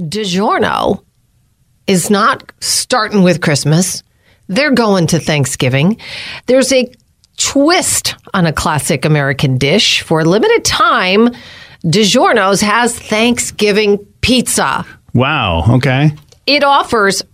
DiGiorno is not starting with Christmas. They're going to Thanksgiving. There's a twist on a classic American dish. For a limited time, DiGiorno's has Thanksgiving pizza. Wow, okay. It offers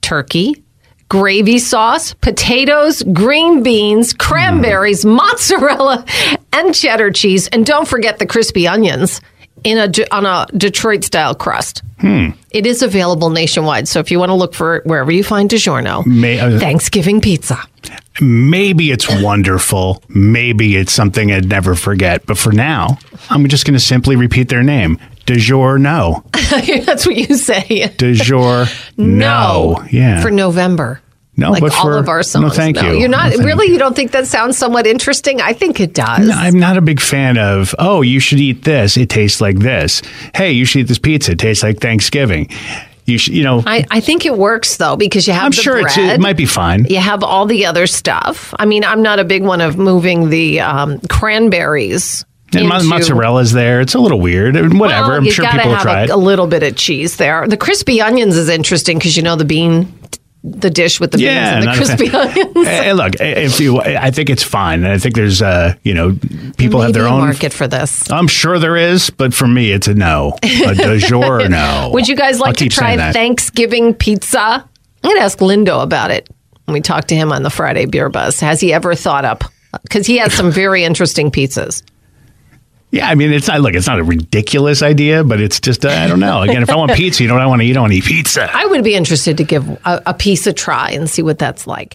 turkey, gravy sauce, potatoes, green beans, cranberries, mozzarella, and cheddar cheese. And don't forget the crispy onions. On a Detroit-style crust. It is available nationwide, so if you want to look for it wherever you find DiGiorno, Thanksgiving pizza. Maybe it's wonderful. Maybe it's something I'd never forget. But for now, I'm just going to simply repeat their name. DiGiorno. That's what you say. DiGiorno. No. Yeah. For November. No, like but all of our songs. No, thank you. You're not really. You don't think that sounds somewhat interesting? I think it does. No, I'm not a big fan of. Oh, you should eat this. It tastes like this. Hey, you should eat this pizza. It tastes like Thanksgiving. You know. I think it works though because you have. I'm the sure bread, it might be fine. You have all the other stuff. I mean, I'm not a big one of moving the cranberries. And mozzarella's there. It's a little weird. Whatever. Well, I'm sure people have tried a little bit of cheese there. The crispy onions is interesting because you know the bean. The dish with the beans and the crispy onions. Hey, look, I think it's fine. And I think there's, people have their own market for this. I'm sure there is, but for me, it's a no. A DiGiorno. Would you guys like to try Thanksgiving pizza? I'm going to ask Lindo about it when we talk to him on the Friday Beer Buzz. Has he ever thought up? Because he has some very interesting pizzas. Yeah, I mean, it's not a ridiculous idea, but it's just, I don't know. Again, if I want pizza, you know what I want to eat? I want to eat pizza. I would be interested to give a piece a try and see what that's like.